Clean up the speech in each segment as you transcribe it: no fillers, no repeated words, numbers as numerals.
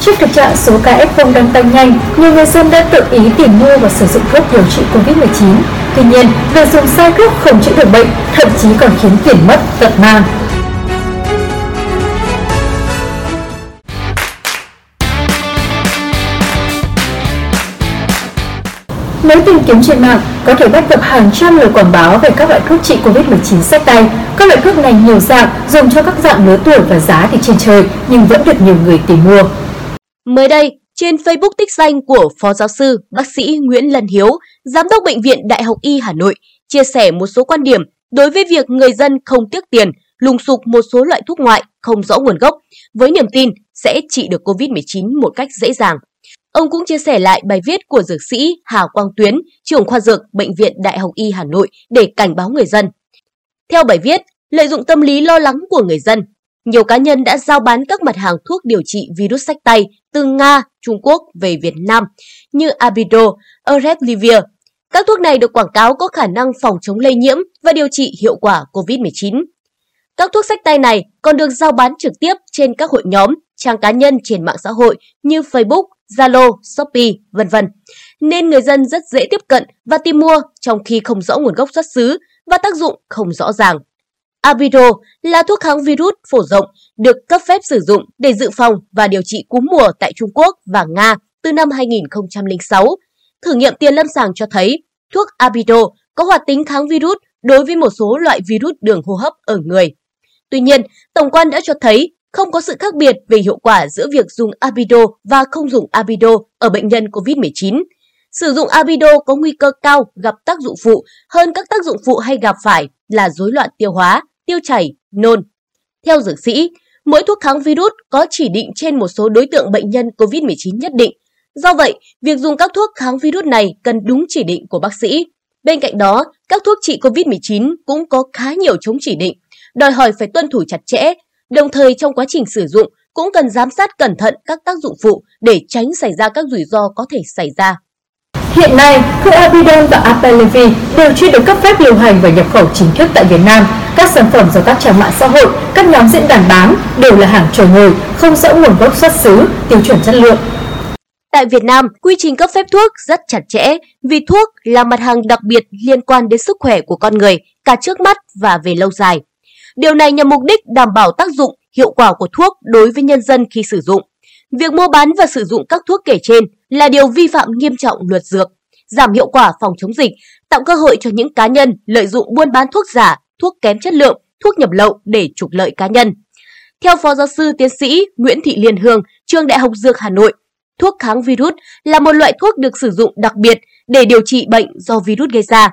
Trước thực trạng số ca F0 đang tăng nhanh, nhiều người dân đã tự ý tìm mua và sử dụng thuốc điều trị COVID-19. Tuy nhiên, việc dùng sai thuốc không chữa được bệnh, thậm chí còn khiến tiền mất tật mang. Nếu tìm kiếm trên mạng, có thể bắt gặp hàng trăm lời quảng báo về các loại thuốc trị COVID-19 sách tay. Các loại thuốc này nhiều dạng, dùng cho các dạng lứa tuổi và giá thì trên trời, nhưng vẫn được nhiều người tìm mua. Mới đây, trên Facebook tích danh của Phó Giáo sư, Bác sĩ Nguyễn Lân Hiếu, Giám đốc Bệnh viện Đại học Y Hà Nội, chia sẻ một số quan điểm đối với việc người dân không tiếc tiền, lùng sục một số loại thuốc ngoại không rõ nguồn gốc, với niềm tin sẽ trị được COVID-19 một cách dễ dàng. Ông cũng chia sẻ lại bài viết của dược sĩ Hà Quang Tuyến, trưởng khoa dược Bệnh viện Đại học Y Hà Nội để cảnh báo người dân. Theo bài viết, lợi dụng tâm lý lo lắng của người dân, nhiều cá nhân đã giao bán các mặt hàng thuốc điều trị virus sách tay từ Nga, Trung Quốc về Việt Nam như Abido, Areplivir. Các thuốc này được quảng cáo có khả năng phòng chống lây nhiễm và điều trị hiệu quả COVID-19. Các thuốc sách tay này còn được giao bán trực tiếp trên các hội nhóm, trang cá nhân trên mạng xã hội như Facebook, Zalo, Shopee, vân vân, nên người dân rất dễ tiếp cận và tìm mua trong khi không rõ nguồn gốc xuất xứ và tác dụng không rõ ràng. Abido là thuốc kháng virus phổ rộng được cấp phép sử dụng để dự phòng và điều trị cúm mùa tại Trung Quốc và Nga từ năm 2006. Thử nghiệm tiền lâm sàng cho thấy thuốc Abido có hoạt tính kháng virus đối với một số loại virus đường hô hấp ở người. Tuy nhiên, tổng quan đã cho thấy không có sự khác biệt về hiệu quả giữa việc dùng Abido và không dùng Abido ở bệnh nhân COVID-19. Sử dụng Abido có nguy cơ cao gặp tác dụng phụ hơn các tác dụng phụ hay gặp phải là rối loạn tiêu hóa, tiêu chảy, nôn. Theo dược sĩ, mỗi thuốc kháng virus có chỉ định trên một số đối tượng bệnh nhân COVID-19 nhất định. Do vậy, việc dùng các thuốc kháng virus này cần đúng chỉ định của bác sĩ. Bên cạnh đó, các thuốc trị COVID-19 cũng có khá nhiều chống chỉ định, đòi hỏi phải tuân thủ chặt chẽ. Đồng thời trong quá trình sử dụng cũng cần giám sát cẩn thận các tác dụng phụ để tránh xảy ra các rủi ro có thể xảy ra. Hiện nay, thuốc Abidon và Apelevi đều chưa được cấp phép lưu hành và nhập khẩu chính thức tại Việt Nam. Các sản phẩm do các trang mạng xã hội, các nhóm diễn đàn bán đều là hàng trôi nổi, không rõ nguồn gốc xuất xứ, tiêu chuẩn chất lượng. Tại Việt Nam, quy trình cấp phép thuốc rất chặt chẽ vì thuốc là mặt hàng đặc biệt liên quan đến sức khỏe của con người, cả trước mắt và về lâu dài. Điều này nhằm mục đích đảm bảo tác dụng, hiệu quả của thuốc đối với nhân dân khi sử dụng. Việc mua bán và sử dụng các thuốc kể trên là điều vi phạm nghiêm trọng luật dược, giảm hiệu quả phòng chống dịch, tạo cơ hội cho những cá nhân lợi dụng buôn bán thuốc giả, thuốc kém chất lượng, thuốc nhập lậu để trục lợi cá nhân. Theo Phó Giáo sư Tiến sĩ Nguyễn Thị Liên Hương, Trường Đại học Dược Hà Nội, thuốc kháng virus là một loại thuốc được sử dụng đặc biệt để điều trị bệnh do virus gây ra.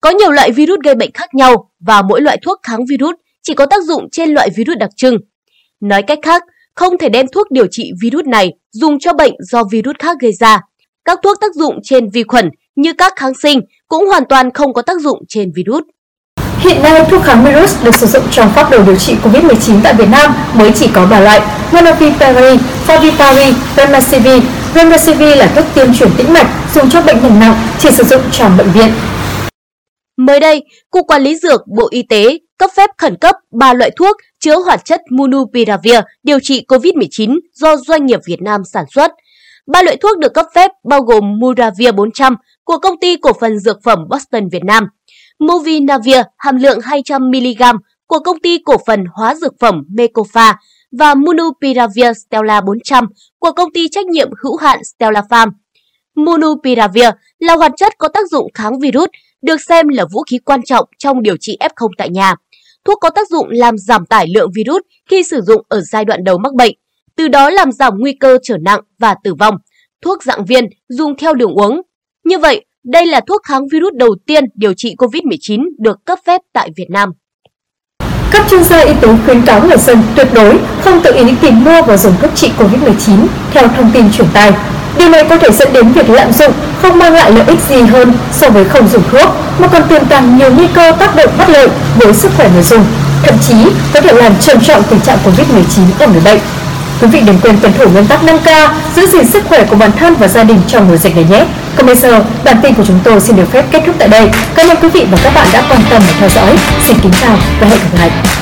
Có nhiều loại virus gây bệnh khác nhau và mỗi loại thuốc kháng virus chỉ có tác dụng trên loại virus đặc trưng. Nói cách khác, không thể đem thuốc điều trị virus này dùng cho bệnh do virus khác gây ra. Các thuốc tác dụng trên vi khuẩn như các kháng sinh cũng hoàn toàn không có tác dụng trên virus. Hiện nay, thuốc kháng virus được sử dụng trong phác đồ điều trị COVID-19 tại Việt Nam mới chỉ có 3 loại: Munupiravir, favipiravir, remdesivir. Remdesivir là thuốc tiêm chuyển tĩnh mạch dùng cho bệnh nhân nặng, chỉ sử dụng trong bệnh viện. Mới đây, Cục Quản lý Dược Bộ Y tế cấp phép khẩn cấp 3 loại thuốc chứa hoạt chất Munupiravir điều trị COVID-19 do doanh nghiệp Việt Nam sản xuất. 3 loại thuốc được cấp phép bao gồm Muravir 400 của Công ty Cổ phần Dược phẩm Boston Việt Nam, Movinavir hàm lượng 200 mg của Công ty Cổ phần Hóa Dược phẩm Mekofa và Munupiravir Stella 400 của Công ty Trách nhiệm Hữu hạn Stella Farm. Munupiravir là hoạt chất có tác dụng kháng virus, được xem là vũ khí quan trọng trong điều trị F0 tại nhà. Thuốc có tác dụng làm giảm tải lượng virus khi sử dụng ở giai đoạn đầu mắc bệnh, từ đó làm giảm nguy cơ trở nặng và tử vong. Thuốc dạng viên dùng theo đường uống. Như vậy, đây là thuốc kháng virus đầu tiên điều trị COVID-19 được cấp phép tại Việt Nam. Các chuyên gia y tế khuyến cáo người dân tuyệt đối không tự ý tìm mua và dùng thuốc trị COVID-19 theo thông tin truyền tai. Điều này có thể dẫn đến việc lạm dụng không mang lại lợi ích gì hơn so với không dùng thuốc, mà còn tiềm tàng nhiều nguy cơ tác động bất lợi với sức khỏe người dùng, thậm chí có thể làm trầm trọng tình trạng COVID-19 ở người bệnh. Quý vị đừng quên tuân thủ nguyên tắc 5K, giữ gìn sức khỏe của bản thân và gia đình trong mùa dịch này nhé. Còn bây giờ, bản tin của chúng tôi xin được phép kết thúc tại đây. Cảm ơn quý vị và các bạn đã quan tâm và theo dõi. Xin kính chào và hẹn gặp lại.